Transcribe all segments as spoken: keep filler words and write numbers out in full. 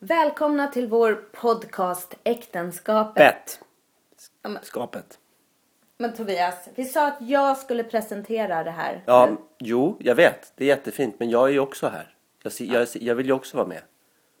Välkomna till vår podcast Äktenskapet. Bet. Skapet. Men Tobias, vi sa att jag skulle presentera det här. Ja, men... jo, jag vet. Det är jättefint, men jag är ju också här. Jag, jag, jag vill ju också vara med.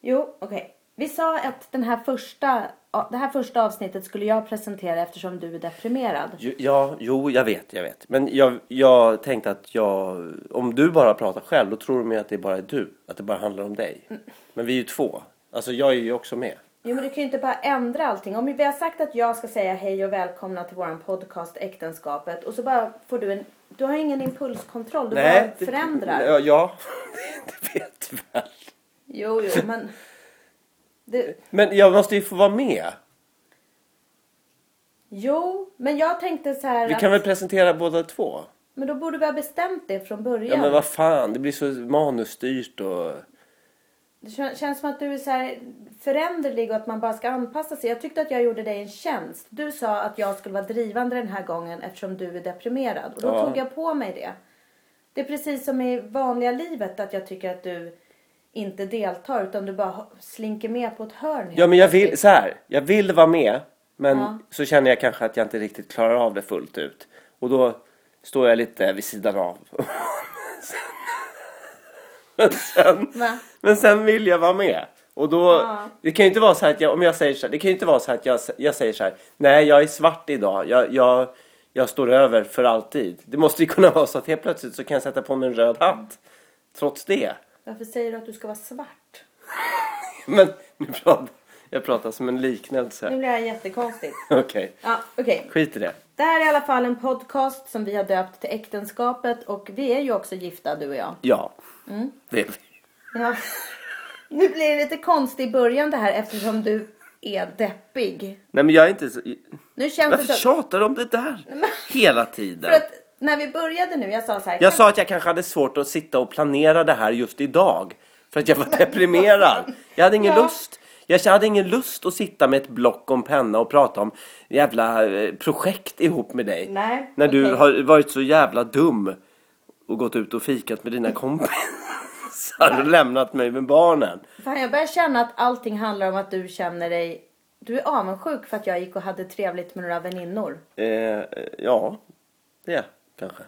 Jo, okej. Okay. Vi sa att den här första, det här första avsnittet skulle jag presentera eftersom du är deprimerad. Jo, ja, jo, jag vet, jag vet. Men jag, jag tänkte att jag, om du bara pratar själv, då tror de ju att det bara är du. Att det bara handlar om dig. Mm. Men vi är ju två. Alltså jag är ju också med. Jo, men du kan ju inte bara ändra allting. Om vi har sagt att jag ska säga hej och välkomna till våran podcast Äktenskapet. Och så bara får du en... Du har ingen impulskontroll. Du nej, bara förändrar. Det, ja, det vet väl. Jo, jo, men... Det... Men jag måste ju få vara med. Jo, men jag tänkte så här... Vi kan att... väl presentera båda två? Men då borde vi ha bestämt det från början. Ja, men vad fan. Det blir så manusstyrt och... Det känns som att du är så här föränderlig och att man bara ska anpassa sig. Jag tyckte att jag gjorde dig en tjänst. Du sa att jag skulle vara drivande den här gången eftersom du är deprimerad. Och då ja. tog jag på mig det. Det är precis som i vanliga livet att jag tycker att du inte deltar utan du bara slinker med på ett hörn. Ja, men jag vill, så här, jag vill vara med men ja. så känner jag kanske att jag inte riktigt klarar av det fullt ut. Och då står jag lite vid sidan av. Men sen, men sen vill jag vara med. Och då, ja. det kan ju inte vara så här att jag, om jag säger så här, det kan ju inte vara så här att jag, jag säger så här, nej jag är svart idag, jag, jag, jag står över för alltid. Det måste ju kunna vara så att helt plötsligt så kan jag sätta på mig en röd hatt, trots det. Varför säger du att du ska vara svart? Men nu pratar, jag pratar som en liknelse. Nu blir jag jättekonstigt. Okej, okay. ja, okay. Skit i det. Det här är i alla fall en podcast som vi har döpt till Äktenskapet och vi är ju också gifta, du och jag. Ja, mm. det är vi. Ja. Nu blir det lite konstigt i början det här eftersom du är deppig. Nej, men jag är inte så... Nu känns Varför det så... tjatar du om det där men... hela tiden? För att när vi började nu, jag sa så här... Jag sa att jag kanske hade svårt att sitta och planera det här just idag. För att jag var deprimerad. Jag hade ingen ja. lust... Jag hade ingen lust att sitta med ett block och penna och prata om jävla projekt ihop med dig. Nej, när okay. du har varit så jävla dum och gått ut och fikat med dina kompisar och lämnat mig med barnen. Fan, jag börjar känna att allting handlar om att du känner dig... Du är avundsjuk för att jag gick och hade trevligt med några väninnor. Eh, ja, det kanske.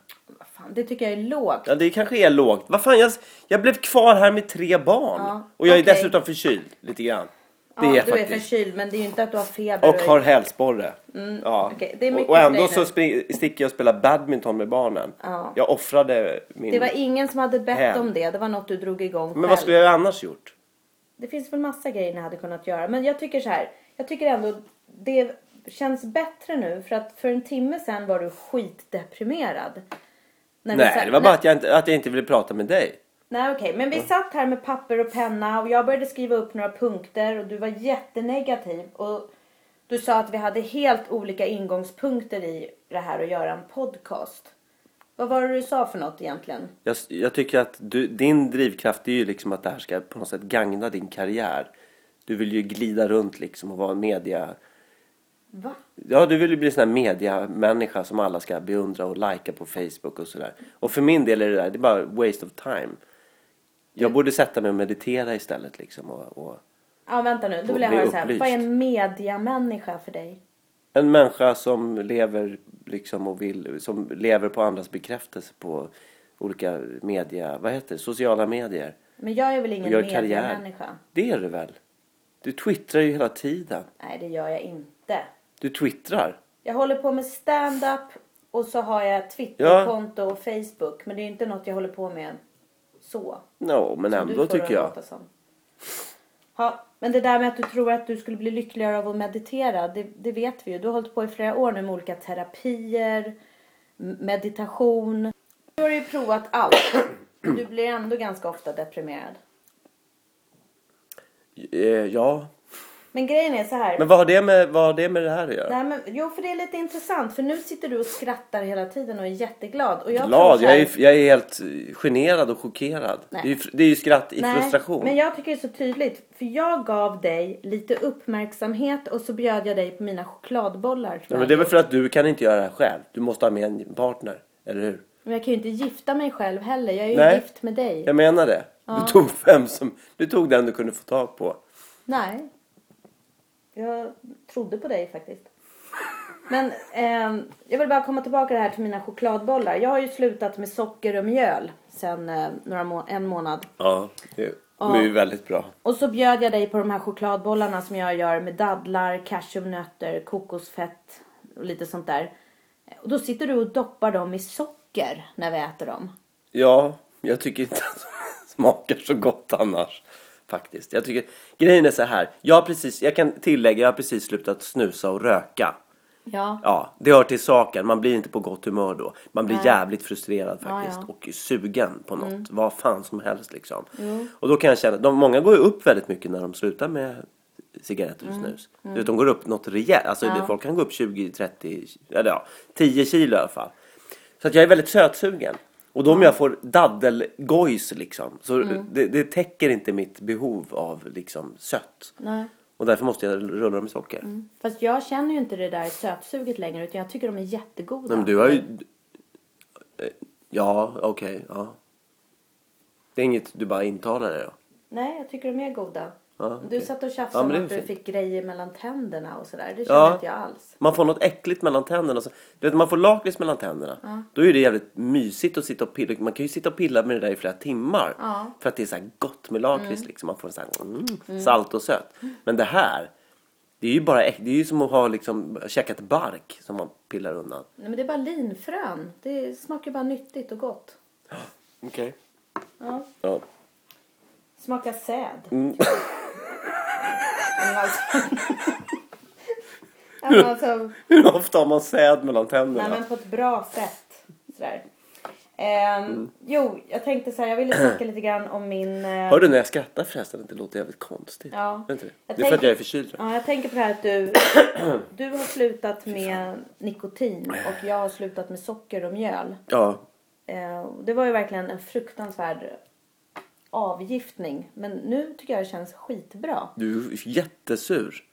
Fan, det tycker jag är lågt. Ja, det kanske är lågt. Vad fan, jag, jag blev kvar här med tre barn. Ja, och jag okay. är dessutom förkyld lite grann. Det ja, är du faktiskt. Är förkyld, men det är ju inte att du har feber. Och, och har hälsborre. Mm, ja. okay. det är mycket och, och ändå så spring, sticker jag och spelar badminton med barnen. Ja. Jag offrade min... Det var ingen som hade bett hem. om det. Det var något du drog igång själv. Men vad skulle jag annars gjort? Det finns väl massa grejer ni hade kunnat göra. Men jag tycker så här. Jag tycker ändå det känns bättre nu. För att för en timme sen var du skitdeprimerad. När Nej, sa, det var bara när... att, jag inte, att jag inte ville prata med dig. Nej okej, okay. men vi satt här med papper och penna och jag började skriva upp några punkter och du var jättenegativ och du sa att vi hade helt olika ingångspunkter i det här att göra en podcast. Vad var det du sa för något egentligen? Jag, jag tycker att du, din drivkraft är ju liksom att det här ska på något sätt gagna din karriär. Du vill ju glida runt liksom och vara media... Va? Ja, du vill ju bli en sån här mediamänniska som alla ska beundra och likea på Facebook och sådär. Och för min del är det där, det är bara waste of time. Jag borde sätta mig och meditera istället liksom och, och ja, vänta nu. Du vill jag höra så här. Vad är en mediamänniska för dig? En människa som lever liksom och vill som lever på andras bekräftelse på olika media, vad heter det? Sociala medier. Men jag är väl ingen mediamänniska. Det är du väl? Du twittrar ju hela tiden. Nej, det gör jag inte. Du twittrar? Jag håller på med stand-up och så har jag Twitterkonto och Facebook, men det är ju inte något jag håller på med. Så. No, men ändå tycker jag. Ja, men det där med att du tror att du skulle bli lyckligare av att meditera, det, det vet vi ju. Du har hållit på i flera år nu med olika terapier, meditation. Du har ju provat allt. Du blir ändå ganska ofta deprimerad. Ja. Men grejen är så här. Men vad har det med, vad har det, med det här att göra? Nej, men, jo, för det är lite intressant. För nu sitter du och skrattar hela tiden och är jätteglad. Och jag Glad? Tror här... jag, är, jag är helt generad och chockerad. Det är, ju, det är ju skratt i Nej, frustration. Men jag tycker det är så tydligt. För jag gav dig lite uppmärksamhet och så bjöd jag dig på mina chokladbollar. Ja, men det är väl för att du kan inte göra det här själv. Du måste ha med en partner, eller hur? Men jag kan ju inte gifta mig själv heller. Jag är ju Nej, gift med dig. Jag menar det. Ja. Du tog fem som, du tog den du kunde få tag på. Nej. Jag trodde på dig faktiskt. Men eh, jag vill bara komma tillbaka här till mina chokladbollar. Jag har ju slutat med socker och mjöl sedan eh, några må- en månad. Ja, det, och, det är ju väldigt bra. Och så bjöd jag dig på de här chokladbollarna som jag gör med dadlar, cashewnötter, kokosfett och lite sånt där. Och då sitter du och doppar dem i socker när vi äter dem. Ja, jag tycker inte att de smakar så gott annars. Faktiskt. Jag tycker, grejen är så här. Jag har precis, jag kan tillägga, jag har precis slutat snusa och röka. Ja. Ja, det hör till saken. Man blir inte på gott humör då. Man blir Nej. jävligt frustrerad faktiskt. Ja, ja. Och sugen på något. Mm. Vad fan som helst liksom. Mm. Och då kan jag känna, de, många går ju upp väldigt mycket när de slutar med cigaretter och snus. Mm. Mm. De går upp något rejält. Alltså ja. folk kan gå upp tjugo, trettio, eller ja, tio kilo i alla fall. Så att jag är väldigt sötsugen. Och då om jag får daddelgojs liksom. Så mm. det, det täcker inte mitt behov av liksom sött. Nej. Och därför måste jag rulla dem i socker. Mm. Fast jag känner ju inte det där sötsuget längre. Utan jag tycker de är jättegoda. Nej, men du har ju... Ja, okej. Okay, ja. Det är inget du bara intalar det då? Nej, jag tycker de är goda. Ah, okay. Du satt och tjafsade om ja, att du fint. fick grejer mellan tänderna och sådär. Det känner ja. inte jag alls. Man får något äckligt mellan tänderna. Du vet, man får lakrits mellan tänderna. Ah. Då är det jävligt mysigt att sitta och pilla. Man kan ju sitta och pilla med det där i flera timmar. Ah. För att det är så här gott med lakrits. Mm. Liksom. Man får så här, mm, mm. salt och sött. Men det här, det är ju bara äck... Det är ju som att ha liksom, käkat bark som man pillar undan. Nej, men det är bara linfrön. Det smakar bara nyttigt och gott. Ah. Okej. Okay. Ah. Ja. Smaka säd. Mm. Hur, alltså, hur ofta har man säd mellan tänderna? Nej, men på ett bra sätt. Sådär. Ehm, mm. Jo, jag tänkte så här, jag ville snacka lite grann om min... Eh... Hör du när jag skrattar förresten, det låter jävligt konstigt. Ja. Det? det är tänk... för att jag är förkyld. Ja, jag tänker på det här att du, du har slutat med nikotin och jag har slutat med socker och mjöl. Ja. Ehm, det var ju verkligen en fruktansvärd... avgiftning. Men nu tycker jag det känns skitbra. Du är jättesur.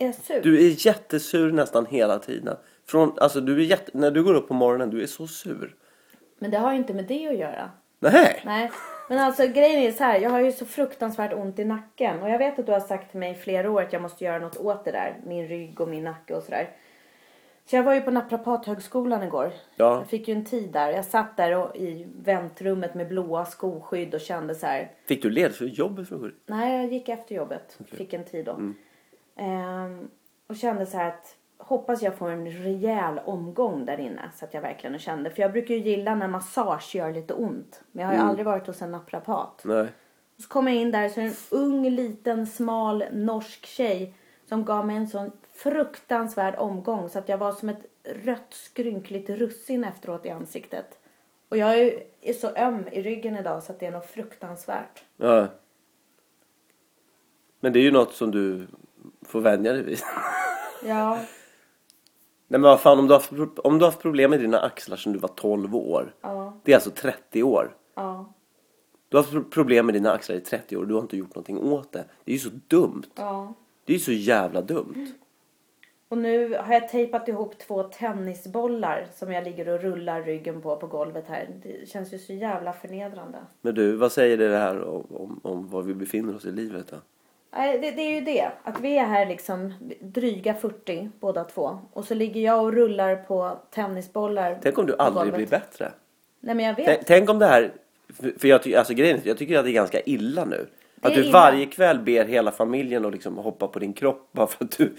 Är jag sur? Du är jättesur nästan hela tiden. Från, alltså du är jätte, när du går upp på morgonen, du är så sur. Men det har ju inte med det att göra. Nej. Nej. Men alltså grejen är så här, jag har ju så fruktansvärt ont i nacken. Och jag vet att du har sagt till mig i flera år att jag måste göra något åt det där. Min rygg och min nacke och sådär. Så jag var ju på naprapathögskolan igår. Ja. Jag fick ju en tid där. Jag satt där och i väntrummet med blåa skoskydd och kände så här. Fick du led för jobbet? För Nej, jag gick efter jobbet. Okay. Fick en tid då. Mm. Ehm, och kände så här att hoppas jag får en rejäl omgång där inne. Så att jag verkligen kände. För jag brukar ju gilla när massage gör lite ont. Men jag har ju mm. aldrig varit hos en naprapat. Nej. Och så kom jag in där så är en ung, liten, smal, norsk tjej. Som gav mig en sån... fruktansvärd omgång så att jag var som ett rött skrynkligt russin efteråt i ansiktet. Och jag är, är så öm i ryggen idag så att det är något fruktansvärt. Ja. Men det är ju något som du får vänja dig vid. Ja. Nej men vad fan, om du har, om du har haft problem med dina axlar sedan du var tolv år. Ja. Det är alltså trettio år. Ja. Du har haft problem med dina axlar i trettio år och du har inte gjort någonting åt det. Det är ju så dumt. Ja. Det är ju så jävla dumt. Mm. Och nu har jag tejpat ihop två tennisbollar som jag ligger och rullar ryggen på på golvet här. Det känns ju så jävla förnedrande. Men du, vad säger det här om, om, om var vi befinner oss i livet då? Nej, det, det är ju det. Att vi är här liksom dryga fyrtio, båda två. Och så ligger jag och rullar på tennisbollar. Tänk om du aldrig blir bättre. Nej, men jag vet. Tänk, tänk om det här, för jag, ty, alltså, grejen, jag tycker att det är ganska illa nu. Att du varje kväll ber hela familjen och liksom hoppa på din kropp bara för att du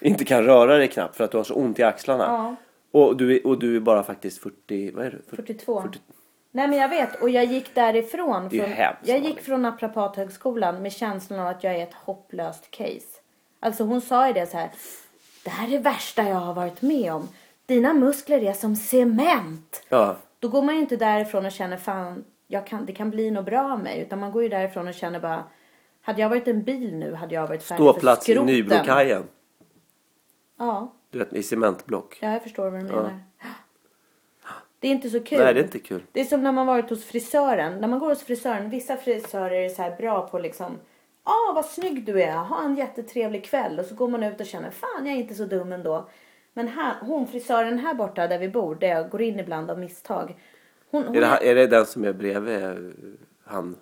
inte kan röra dig knappt för att du har så ont i axlarna. Ja. Och, du är, och du är bara faktiskt fyrtio, vad är du? fyrtiotvå. fyrtio. Nej men jag vet, och jag gick därifrån. Från, hemskt, jag gick från naprapathögskolan med känslan av att jag är ett hopplöst case. Alltså hon sa ju det så här, det här är det värsta jag har varit med om. Dina muskler är som cement. Ja. Då går man ju inte därifrån och känner fan... Jag kan, det kan bli något bra av mig. Utan man går ju därifrån och känner bara... Hade jag varit en bil nu hade jag varit färdig för skroten. Ståplats i Nybrokajen. Ja. Du vet, i cementblock. Ja, jag förstår vad du menar. Ja. Det är inte så kul. Nej, det är inte kul. Det är som när man varit hos frisören. När man går hos frisören, vissa frisörer är så här bra på liksom... Ah, vad snygg du är. Ha en jättetrevlig kväll. Och så går man ut och känner, fan jag är inte så dum ändå. Men här, hon frisören här borta där vi bor, där jag går in ibland av misstag... Hon, hon är, det, är... är det den som är bredvid han?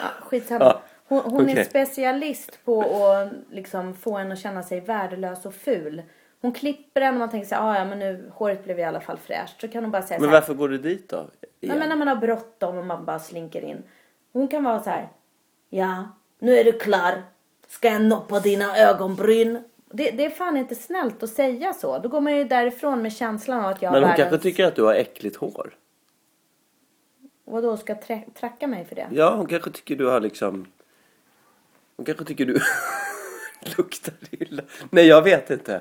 Ja, skitsamma. Hon, hon okay. är specialist på att liksom få en att känna sig värdelös och ful. Hon klipper en och man tänker så här, ah, ja men nu håret blev i alla fall fräscht. Så kan hon bara säga. Men så här, varför går du dit då? Ja, men när man har bråttom och man bara slinker in. Hon kan vara så här, ja, nu är du klar. Ska jag noppa dina ögonbryn? Det, det är fan inte snällt att säga så. Då går man ju därifrån med känslan av att jag har världens... Men hon världens... kanske tycker att du har äckligt hår. Vadå, ska tra- tracka mig för det? Ja, hon kanske tycker du har liksom... Hon kanske tycker du luktar illa. Nej, jag vet inte.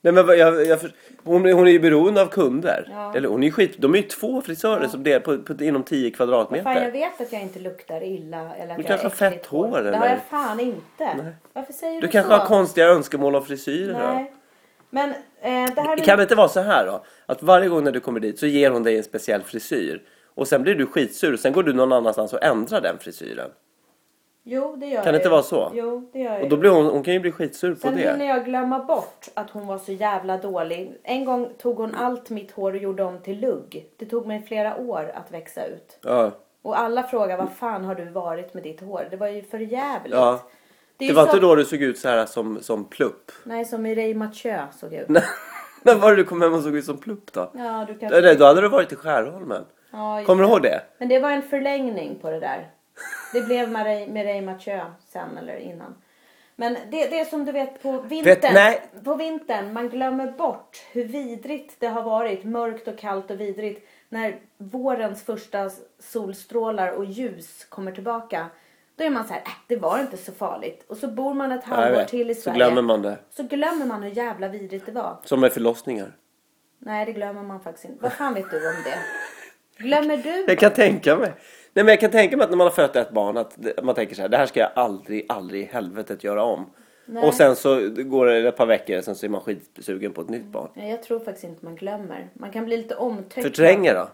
Nej, men jag, jag för... hon, hon är ju beroende av kunder. Ja. Eller hon är ju skit... De är ju två frisörer ja. Som delar på, på, inom tio kvadratmeter. Men fan, jag vet att jag inte luktar illa. Eller att du kanske har fett hår. hår eller? Det har jag fan inte. Nej. Varför säger du, du så? Du kanske har konstiga önskemål av frisyrer. Nej. Men, eh, det här blir... Kan det inte vara så här då? Att varje gång när du kommer dit så ger hon dig en speciell frisyr. Och sen blir du skitsur och sen går du någon annanstans och ändrar den frisyren. Jo, det gör jag. Kan det inte vara så? Jo, det gör jag. Och då blir hon, hon kan ju bli skitsur på det. Sen hinner jag glömma bort att hon var så jävla dålig. En gång tog hon allt mitt hår och gjorde om till lugg. Det tog mig flera år att växa ut. Ja. Och alla frågar, vad fan har du varit med ditt hår? Det var ju för jävligt. Ja. Det, det var som... inte då du såg ut så här som, som plupp. Nej, som Mireille Mathieu såg jag ut. När var det du kom hem och såg ut som plupp då? Ja, du kanske... Eller, då hade du varit i Skärholmen. Ja, kommer du ihåg det? Men det var en förlängning på det där. Det blev Mireille Mathieu sen eller innan. Men det, det är som du vet på vintern. Vet, på vintern, man glömmer bort hur vidrigt det har varit. Mörkt och kallt och vidrigt. När vårens första solstrålar och ljus kommer tillbaka. Då är man så här, äh, det var inte så farligt. Och så bor man ett halvår till i Sverige. Så glömmer man det. Så glömmer man hur jävla vidrigt det var. Som med förlossningar. Nej, det glömmer man faktiskt inte. Vad fan vet du om det? Glömmer du? Jag kan tänka mig. Nej, men jag kan tänka mig att när man har fött ett barn att man tänker så här, det här ska jag aldrig, aldrig i helvetet göra om. Nej. Och sen så går det ett par veckor sen så är man skitsugen på ett nytt barn. Nej, jag tror faktiskt inte man glömmer. Man kan bli lite omtöcknad. Förtränger då?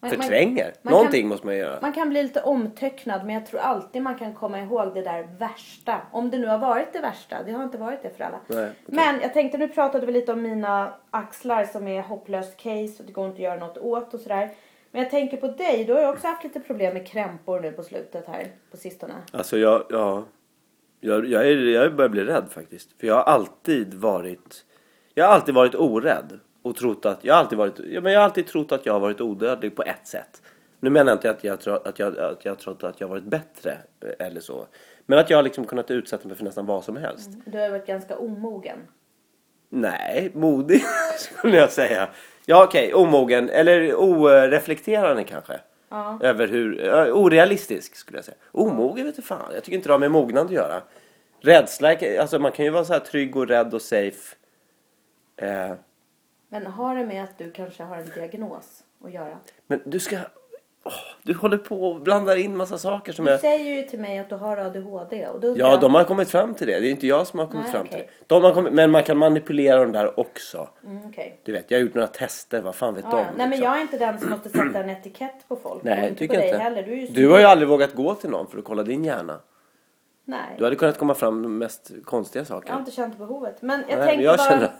Man, Förtränger? Man, man Någonting kan, måste man göra. Man kan bli lite omtöcknad, men jag tror alltid man kan komma ihåg det där värsta. Om det nu har varit det värsta. Det har inte varit det för alla. Nej, okay. Men jag tänkte, nu pratade vi lite om mina axlar som är hopplöst case och det går inte att göra något åt och sådär. Men jag tänker på dig, du har ju också haft lite problem med krämpor nu på slutet här, på sistone. Alltså jag, ja, jag, jag, är, jag börjar bli rädd faktiskt. För jag har alltid varit, jag har alltid varit orädd och trott att, jag har alltid varit, ja, men jag har alltid trott att jag har varit odödlig på ett sätt. Nu menar jag inte att jag tror att jag, att jag trott att jag har varit bättre eller så. Men att jag har liksom kunnat utsätta mig för nästan vad som helst. Mm. Du har varit ganska omogen. Nej, modig skulle jag säga. Ja, okej, okay. Omogen, eller oreflekterande kanske. Ja. Över hur, ö, orealistisk skulle jag säga. Omogen vet du fan, jag tycker inte det har med mognad att göra. Rädsla, alltså man kan ju vara så här trygg och rädd och safe. Eh. Men har det med att du kanske har en diagnos att göra? Men du ska, oh, du håller på och blandar in massa saker som du är... Du säger ju till mig att du har A D H D. Och då ja, jag... de har kommit fram till det, det är inte jag som har kommit Nej, fram okay. till det. De har kommit... Men man kan manipulera dem där också. Mm, okay. Du vet, jag har gjort några tester, vad fan vet ja, de? Nej, liksom. Men jag är inte den som måste sätta en etikett på folk. Nej, jag tycker inte. Heller. Du, du har ju aldrig vågat gå till någon för att kolla din hjärna. Nej. Du hade kunnat komma fram de mest konstiga saker. Jag har inte känt behovet. Men jag Nej, tänkte jag bara... Känner...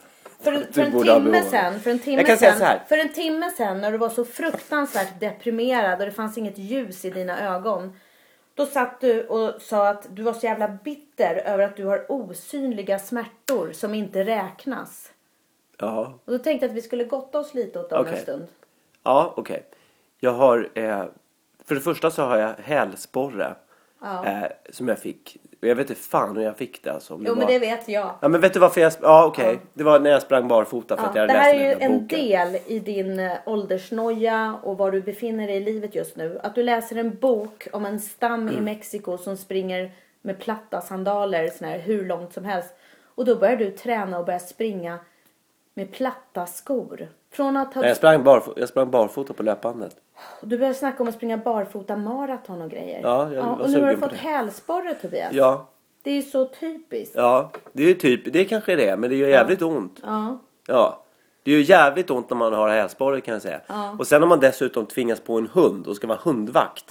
För, för, en timme sen, för en timme kan säga sen, så här. För en timme sen när du var så fruktansvärt deprimerad och det fanns inget ljus i dina ögon. Då satt du och sa att du var så jävla bitter över att du har osynliga smärtor som inte räknas. Ja. Och då tänkte jag att vi skulle gotta oss lite åt dem okay. en stund. Ja, okej. Okay. Jag har, eh, för det första så har jag hälsporre. Ja. Eh, som jag fick. Jag vet inte fan hur jag fick det alltså. Jo det var... men det vet jag. Ja men vet du varför jag Ja okej okay. ja. Det var när jag sprang barfota för ja. att jag hade läst den här boken. Det här är ju en del i din åldersnoja och var du befinner dig i livet just nu. Att du läser en bok om en stam mm. i Mexiko som springer med platta sandaler såna här, hur långt som helst. Och då börjar du träna och börja springa med platta skor. Från att ha... Nej, jag, sprang barf- jag sprang barfota på löpbandet. Du började snacka om att springa barfota maraton och grejer. Ja, jag var ja, och nu har du fått hälsporre, Tobias. Ja. Det är ju så typiskt. Ja, det är ju typ, det kanske är det, men det gör jävligt ja. ont. Ja. Ja. Det gör jävligt ont när man har hälsporre kan jag säga. Ja. Och sen om man dessutom tvingas på en hund och ska vara hundvakt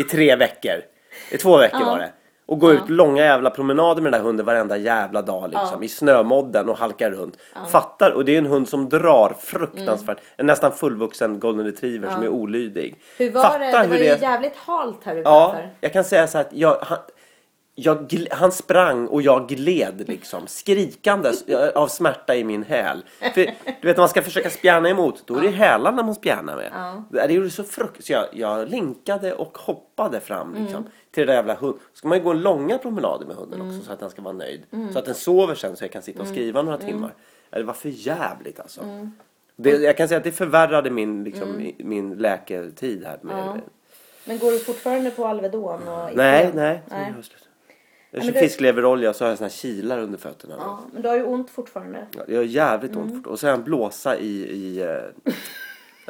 i tre veckor. I två veckor ja. var det. Och gå ja. ut långa jävla promenader med den där hunden varenda jävla dag liksom. Ja. I snömodden och halkar runt. Ja. Fattar. Och det är en hund som drar fruktansvärt. Mm. En nästan fullvuxen golden retriever ja. som är olydig. Hur var Fattar det? Det var hur ju det... jävligt halt här utanför. Ja, jag kan säga så här att jag... Han... Jag gl- han sprang och jag gled liksom, skrikandes av smärta i min häl. För, du vet, när man ska försöka spjärna emot, då är det hälarna man spjärnar med. Ja. Det är ju så frukt. Så jag, jag linkade och hoppade fram liksom, mm. till det där jävla hunden. Ska man ju gå en långa promenader med hunden mm. också, så att den ska vara nöjd. Mm. Så att den sover sen så jag kan sitta och skriva några mm. timmar. Det var för jävligt alltså. Mm. Det, jag kan säga att det förvärrade min, liksom, mm. min läketid här. Med, ja. Men går du fortfarande på Alvedon? Och nej, nej. nej. Jag kör fiskleverolja och så har jag såna kilar under fötterna. Ja, men du har ju ont fortfarande. Ja, jag har jävligt mm. ont fortfarande. Och så har jag en blåsa i, i,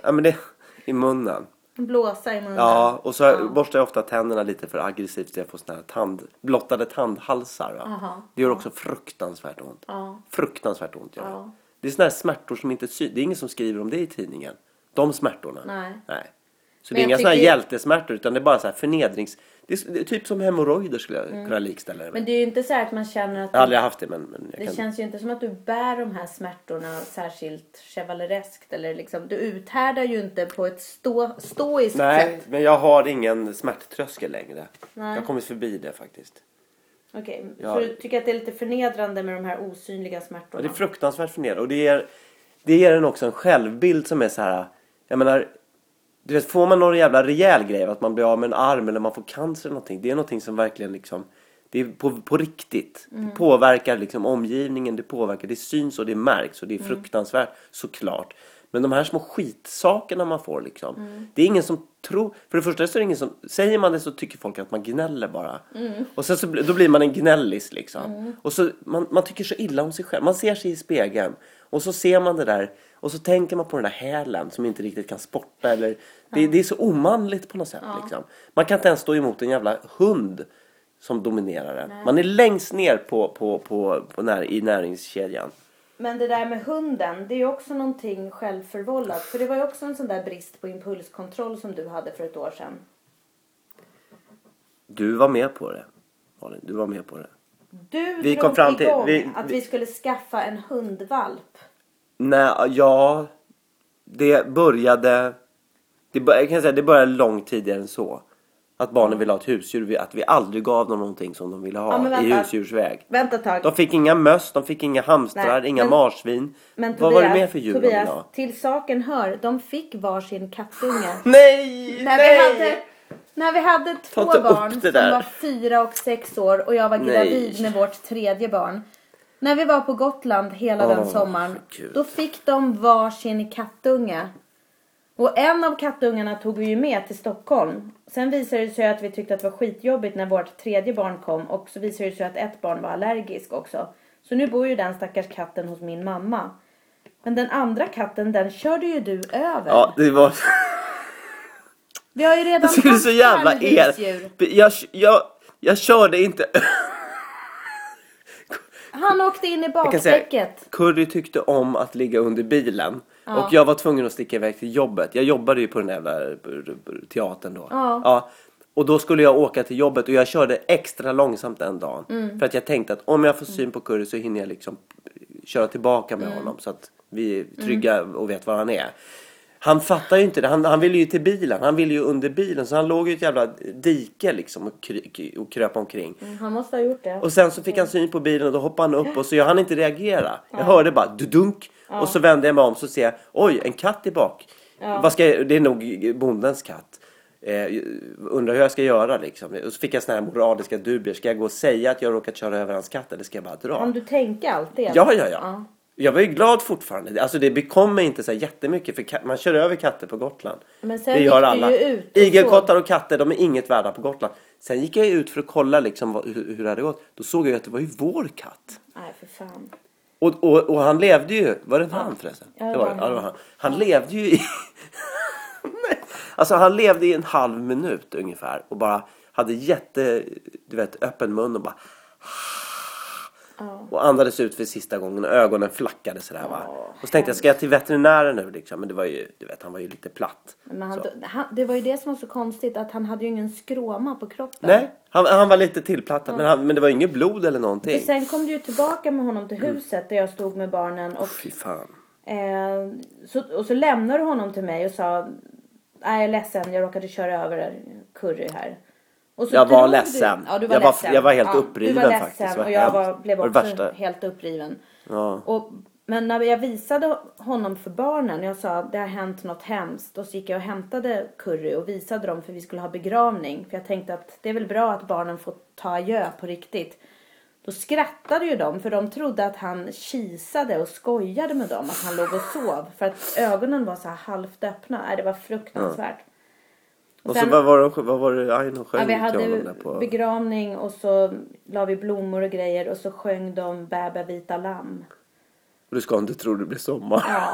ja, men det, i munnen. En blåsa i munnen? Ja, och så ja. borstar jag ofta tänderna lite för aggressivt. Så jag får såna här tand, blottade tandhalsar. Ja. Det gör också fruktansvärt ont. Ja. Fruktansvärt ont gör det. Ja. Det är såna här smärtor som inte syns. Det är ingen som skriver om det i tidningen. De smärtorna. Nej. Nej. Så men det är inga såna här tycker... hjältesmärtor, utan det är bara så här förnedrings... Det är, det är typ som hemorrojder skulle jag mm. kunna likställa det. Men det är ju inte så här att man känner att... Du... Jag har aldrig haft det, men... men jag det kan... känns ju inte som att du bär de här smärtorna särskilt chevalereskt. Eller liksom, du uthärdar ju inte på ett stå, stoiskt Nej, sätt. Nej, men jag har ingen smärttröskel längre. Nej. Jag har kommit förbi det faktiskt. Okej, okay. jag... så du tycker att det är lite förnedrande med de här osynliga smärtorna? Ja, det är fruktansvärt förnedrande. Och det ger, det ger en också en självbild som är så här... Jag menar... Du vet, får man någon jävla rejäl grej, att man blir av med en arm eller man får cancer eller någonting. Det är någonting som verkligen liksom, det är på, på riktigt. Mm. Det påverkar liksom omgivningen, det påverkar, det syns och det märks och det är mm. fruktansvärt såklart. Men de här små skitsakerna man får liksom, mm. det är ingen som tror, för det första så är det ingen som, säger man det så tycker folk att man gnäller bara. Mm. Och sen så då blir man en gnällis liksom. Mm. Och så, man, man tycker så illa om sig själv, man ser sig i spegeln. Och så ser man det där. Och så tänker man på den där hälen som inte riktigt kan sporta. Eller, ja. det, det är så omanligt på något sätt. Ja. Liksom. Man kan inte ens stå emot en jävla hund som dominerar den. Nej. Man är längst ner på, på, på, på när, i näringskedjan. Men det där med hunden, det är ju också någonting självförvållat. För det var ju också en sån där brist på impulskontroll som du hade för ett år sedan. Du var med på det, Malin. Du var med på det. Du vi kom fram till vi, att vi skulle skaffa en hundvalp. Nej, ja, det började, det, jag kan säga, det började långt tidigare än så. Att barnen ville ha ett husdjur, att vi aldrig gav dem någonting som de ville ha ja, i husdjursväg. Vänta tag. De fick inga möss, de fick inga hamstrar, Nej, inga men, marsvin. Men Tobias, vad var det mer för djur Tobias, de till saken hör, de fick varsin kattunge. nej, När nej! Vi hade... När vi hade två barn som var fyra och sex år och jag var gravid med vårt tredje barn. När vi var på Gotland hela oh, den sommaren, då fick de varsin kattunge. Och en av kattungarna tog vi ju med till Stockholm. Sen visade det sig att vi tyckte att det var skitjobbigt när vårt tredje barn kom. Och så visade det sig att ett barn var allergisk också. Så nu bor ju den stackars katten hos min mamma. Men den andra katten, den körde ju du över. Ja, det var... Vi har ju redan haft så jävla husdjur. Jag, jag, jag körde inte. Han åkte in i bakdäcket. Curry tyckte om att ligga under bilen. Ja. Och jag var tvungen att sticka iväg till jobbet. Jag jobbade ju på den här teatern då. Ja. Ja. Och då skulle jag åka till jobbet. Och jag körde extra långsamt en dag. Mm. För att jag tänkte att om jag får syn på Curry så hinner jag liksom köra tillbaka med mm. honom. Så att vi är trygga mm. och vet var han är. Han fattar ju inte det. Han, han ville ju till bilen. Han ville ju under bilen. Så han låg ju i ett jävla dike liksom och, kry, och kröp omkring. Mm, han måste ha gjort det. Och sen så fick han syn på bilen och då hoppade han upp. Och så jag hann inte reagera. Ja. Jag hörde bara dudunk. Ja. Och så vände jag mig om så ser jag. Oj, en katt i bak. Ja. Vad ska jag, det är nog bondens katt. Eh, undrar hur jag ska göra liksom. Och så fick jag såna här moraliska dubier. Ska jag gå och säga att jag råkat köra över hans katt? Eller ska jag bara dra? Om du tänker alltid. Ja, ja, ja. ja. Jag var ju glad fortfarande. Alltså det bekommer inte så jättemycket. För kat- man kör över katter på Gotland. Men sen det gör gick alla. Du ju ut. Och igelkottar och katter, de är inget värda på Gotland. Sen gick jag ut för att kolla liksom vad, hur, hur det hade gått. Då såg jag att det var ju vår katt. Nej, för fan. Och, och, och han levde ju... Var det en han förresten? Ja, det var han. Ja, det var han. Han levde ju i... Nej. Alltså han levde i en halv minut ungefär. Och bara hade jätte... Du vet, öppen mun och bara... Oh. Och andades ut för sista gången. Ögonen flackade sådär, va. Oh, och så tänkte jag, ska jag till veterinären nu liksom? Men det var ju, du vet, han var ju lite platt. Men han, han, det var ju det som var så konstigt, att han hade ju ingen skråma på kroppen. Nej, han, han var lite tillplattad. Oh. Men, han, men det var ju inget blod eller någonting. Och sen kom du ju tillbaka med honom till huset. Mm. Där jag stod med barnen. Och, oh, fy fan. Eh, så, och så lämnade du honom till mig och sa, nej, jag är ledsen, jag råkade köra över curry här. Och så jag var ledsen. Du, ja, du var jag, ledsen. Var, jag var helt ja, uppriven var faktiskt. Och jag var, blev också var helt uppriven. Ja. Och, men när jag visade honom för barnen, jag sa att det har hänt något hemskt. Och så gick jag och hämtade curry och visade dem, för vi skulle ha begravning. För jag tänkte att det är väl bra att barnen får ta adjö på riktigt. Då skrattade ju de, för de trodde att han kisade och skojade med dem. Att han låg och sov, för att ögonen var så här halvt öppna. Nej, det var fruktansvärt. Ja. Och sen, så vad var det, vad var det Aino sjöng? Ja, vi hade på begravning och så la vi blommor och grejer. Och så sjöng de Bäbä vita lamm. Och du ska inte tro det blir sommar. Ja.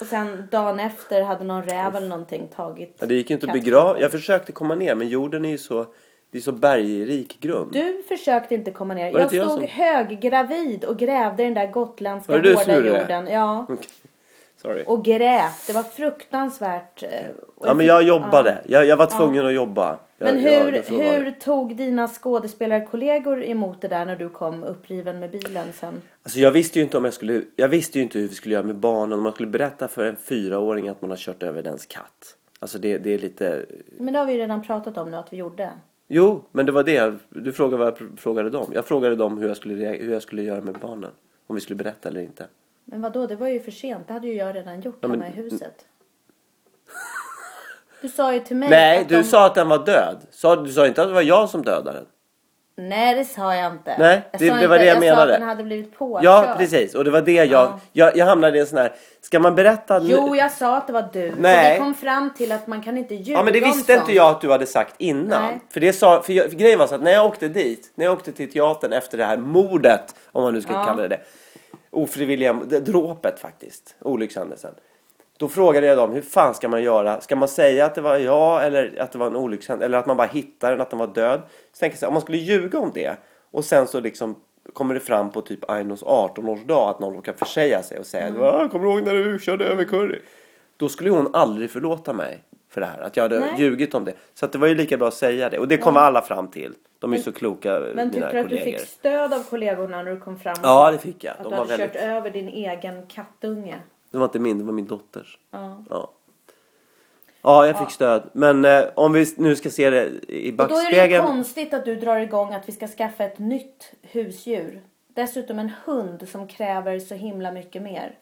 Och sen dagen efter hade någon räv eller någonting tagit. Ja, det gick ju inte att begrava. Jag försökte komma ner, men jorden är ju så... Det är så bergrik grund. Du försökte inte komma ner. Jag stod jag som... höggravid och grävde den där gotländska hårda jorden. Ja. Okay. Sorry. Och grät. Det var fruktansvärt. Ja, men jag jobbade. Ja. Jag, jag var tvungen ja. att jobba. Jag, men hur, jag, hur tog dina skådespelarkollegor emot det där när du kom uppriven med bilen sen? Alltså jag visste ju inte om jag skulle... Jag visste ju inte hur vi skulle göra med barnen. Om man skulle berätta för en fyraåring att man har kört över dens katt. Alltså det, det är lite... Men det har vi ju redan pratat om nu att vi gjorde. Jo, men det var det. Du frågade vad jag frågade dem. Jag frågade dem hur jag skulle, hur jag skulle göra med barnen. Om vi skulle berätta eller inte. Men vadå, det var ju för sent. Det hade ju jag redan gjort ja, men... hemma i huset. Du sa ju till mig... Nej, att du de... sa att den var död. Sa, du sa inte att det var jag som dödade den. Nej, det sa jag inte. Nej, jag det, det inte, var det jag, jag menade. Jag sa att den hade blivit påkörd. Ja, precis. Och det var det jag... Ja. Jag, jag hamnade i en sån här... Ska man berätta... Jo, jag sa att det var du. Nej. Så vi kom fram till att man kan inte ljuga. Ja, men det visste inte jag att du hade sagt innan. Nej. För, det sa, för, jag, för grejen var så att när jag åkte dit... När jag åkte till teatern efter det här mordet... Om man nu ska ja. kalla det ofrivilliga... Dråpet faktiskt. Olyckshändelsen. Då frågade jag dem, hur fan ska man göra? Ska man säga att det var jag eller att det var en olyckshändelse? Eller att man bara hittar den, att den var död? Så tänker jag så här, om man skulle ljuga om det. Och sen så liksom kommer det fram på typ Ainos artonårsdag att någon kan försäga sig och säga, mm. kommer du ihåg när du körde över curry? Då skulle hon aldrig förlåta mig för det här. Att jag hade Nej. ljugit om det. Så att det var ju lika bra att säga det. Och det kom ja. alla fram till. De är ju så kloka, men tycker du att du fick stöd av kollegorna när du kom fram? Ja, det fick jag. Att de du hade väldigt... kört över din egen kattunge. Det var inte min, det var min dotters. Ja. Ja, ja jag fick ja. stöd. Men eh, om vi nu ska se det i backspegeln. Då är det konstigt att du drar igång att vi ska skaffa ett nytt husdjur. Dessutom en hund som kräver så himla mycket mer.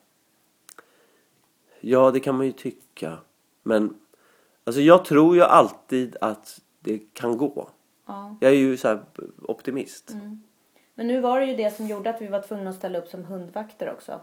Ja, det kan man ju tycka. Men alltså, jag tror ju alltid att det kan gå. Ja. Jag är ju så här optimist. Mm. Men nu var det ju det som gjorde att vi var tvungna att ställa upp som hundvakter också.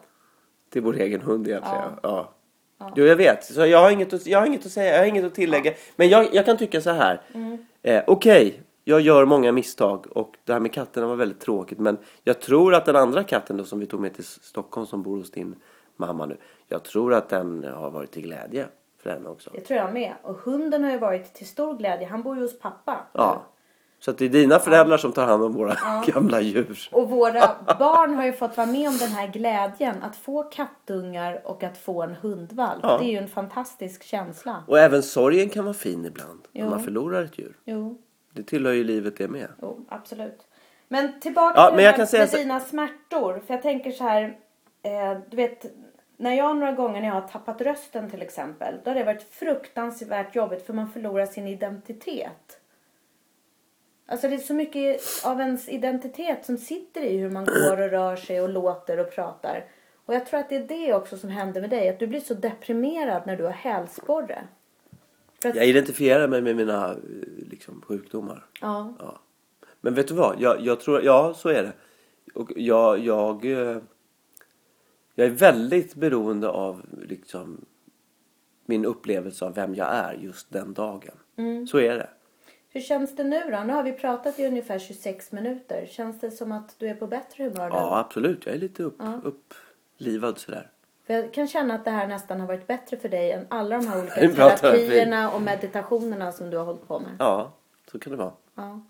Till vår egen hund egentligen. Ja. Ja. Ja. Jo, jag vet. Så jag har inget att, jag har inget att säga. Jag har inget att tillägga. Ja. Men jag, jag kan tycka så här. Mm. Eh, Okej. Okay, jag gör många misstag. Och det här med katterna var väldigt tråkigt. Men jag tror att den andra katten då, som vi tog med till Stockholm. Som bor hos din mamma nu. Jag tror att den har varit till glädje för henne också. Det tror jag med. Och hunden har ju varit till stor glädje. Han bor ju hos pappa. Ja. Så att det är dina föräldrar som tar hand om våra ja. gamla djur. Och våra barn har ju fått vara med om den här glädjen. Att få kattungar och att få en hundvalp. Ja. Det är ju en fantastisk känsla. Och även sorgen kan vara fin ibland. Jo. När man förlorar ett djur. Jo. Det tillhör ju livet det med. Jo, absolut. Men tillbaka ja, till men jag kan säga så... dina smärtor. För jag tänker så här. Eh, du vet, när jag några gånger när jag har tappat rösten till exempel. Då har det varit fruktansvärt jobbigt. För man förlorar sin identitet. Alltså det är så mycket av ens identitet som sitter i hur man går och rör sig och låter och pratar. Och jag tror att det är det också som händer med dig. Att du blir så deprimerad när du har hälsporre. Att... Jag identifierar mig med mina liksom, sjukdomar. Ja. Ja. Men vet du vad? Jag, jag tror, ja, så är det. Och jag, jag, jag är väldigt beroende av liksom, min upplevelse av vem jag är just den dagen. Mm. Så är det. Hur känns det nu då? Nu har vi pratat i ungefär tjugosex minuter. Känns det som att du är på bättre humör då? Ja, absolut. Jag är lite upp, ja. upplivad sådär. För jag kan känna att det här nästan har varit bättre för dig än alla de här olika terapierna och meditationerna som du har hållit på med. Ja, så kan det vara. Ja.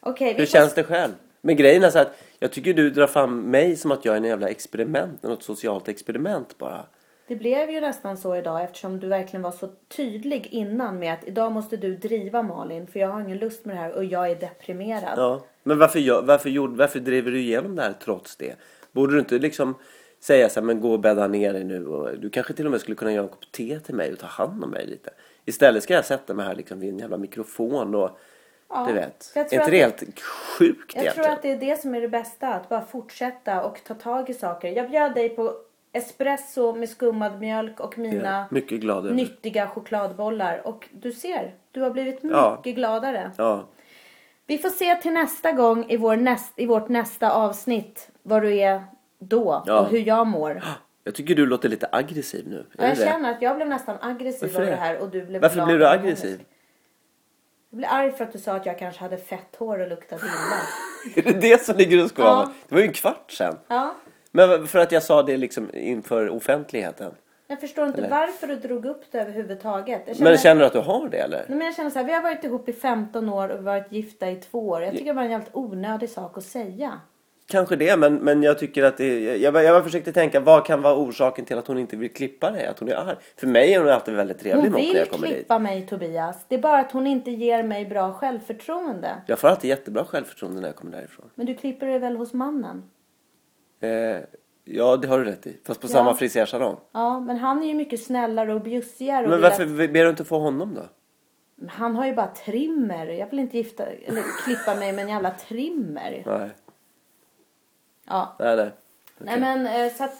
Okej, vi Hur får... känns det själv? Men grejen är så att jag tycker du drar fram mig som att jag är en jävla experiment. Något socialt experiment bara. Det blev ju nästan så idag eftersom du verkligen var så tydlig innan med att idag måste du driva Malin. För jag har ingen lust med det här och jag är deprimerad. Ja, men varför, jag, varför, gjorde, varför driver du igenom det här trots det? Borde du inte liksom säga så här, men gå och bädda ner dig nu. Och du kanske till och med skulle kunna göra en kopp te till mig och ta hand om mig lite. Istället ska jag sätta mig här liksom vid en jävla mikrofon och... Ja, du vet. Jag tror inte det är helt sjukt egentligen. Jag tror att det är det som är det bästa. Att bara fortsätta och ta tag i saker. Jag bjöd dig på espresso med skummad mjölk och mina ja, nyttiga chokladbollar. Och du ser, du har blivit mycket ja. gladare. Ja. Vi får se till nästa gång i, vår näst, i vårt nästa avsnitt vad du är då ja. och hur jag mår. Jag tycker du låter lite aggressiv nu. Ja, jag det? känner att jag blev nästan aggressiv Varför av det här. Och du blev Varför blev du aggressiv? Jag blev arg för att du sa att jag kanske hade fett hår och luktade illa. Är det det som ligger och skojar? Ja. Det var ju en kvart sedan. Ja. Men för att jag sa det liksom inför offentligheten. Jag förstår inte eller? varför du drog upp det överhuvudtaget. Jag känner, men känner du att du har det eller? Nej, men jag känner så här, vi har varit ihop i femton år och varit gifta i två år. Jag tycker det var en helt onödig sak att säga. Kanske det, men, men jag tycker att det, jag, jag, jag försökte tänka, vad kan vara orsaken till att hon inte vill klippa dig? Att hon är arg. För mig är hon alltid väldigt trevlig. Hon vill jag klippa dit. mig, Tobias. Det är bara att hon inte ger mig bra självförtroende. Jag får alltid jättebra självförtroende när jag kommer därifrån. Men du klipper dig väl hos mannen? Eh, ja, det har du rätt i. Fast på ja. samma frisersalong. Ja, men han är ju mycket snällare och bjussigare. Och men varför att... ber du inte få honom då? Han har ju bara trimmer. Jag vill inte gifta, eller, klippa mig med en jävla trimmer. Nej. Ja. Nej, nej. Okay. nej men så att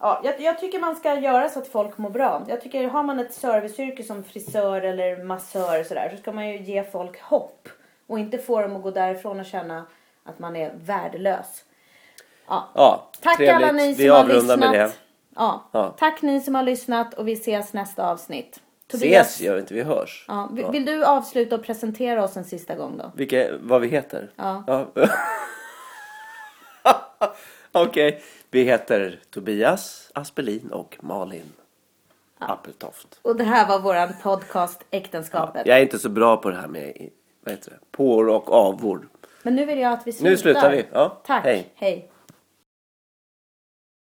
ja, jag, jag tycker man ska göra så att folk mår bra. Jag tycker har man ett serviceyrke som frisör eller massör så där, så ska man ju ge folk hopp och inte få dem att gå därifrån och känna att man är värdelös. Ja. ja Tack trevligt. alla ni som vi har lyssnat. Med det. Ja. ja. Tack ni som har lyssnat och vi ses nästa avsnitt. Tobias. Ses gör inte, vi hörs. Ja. Vill, ja. vill du avsluta och presentera oss en sista gång då? Vilka, vad vi heter? Ja. ja. Okej, okay. Vi heter Tobias Aspelin och Malin ja. Appeltoft. Och det här var våran podcast Äktenskapet. Ja, jag är inte så bra på det här med, vad heter det, påor och avord. Men nu vill jag att vi slutar. Nu slutar vi. Ja. Tack, hej. hej.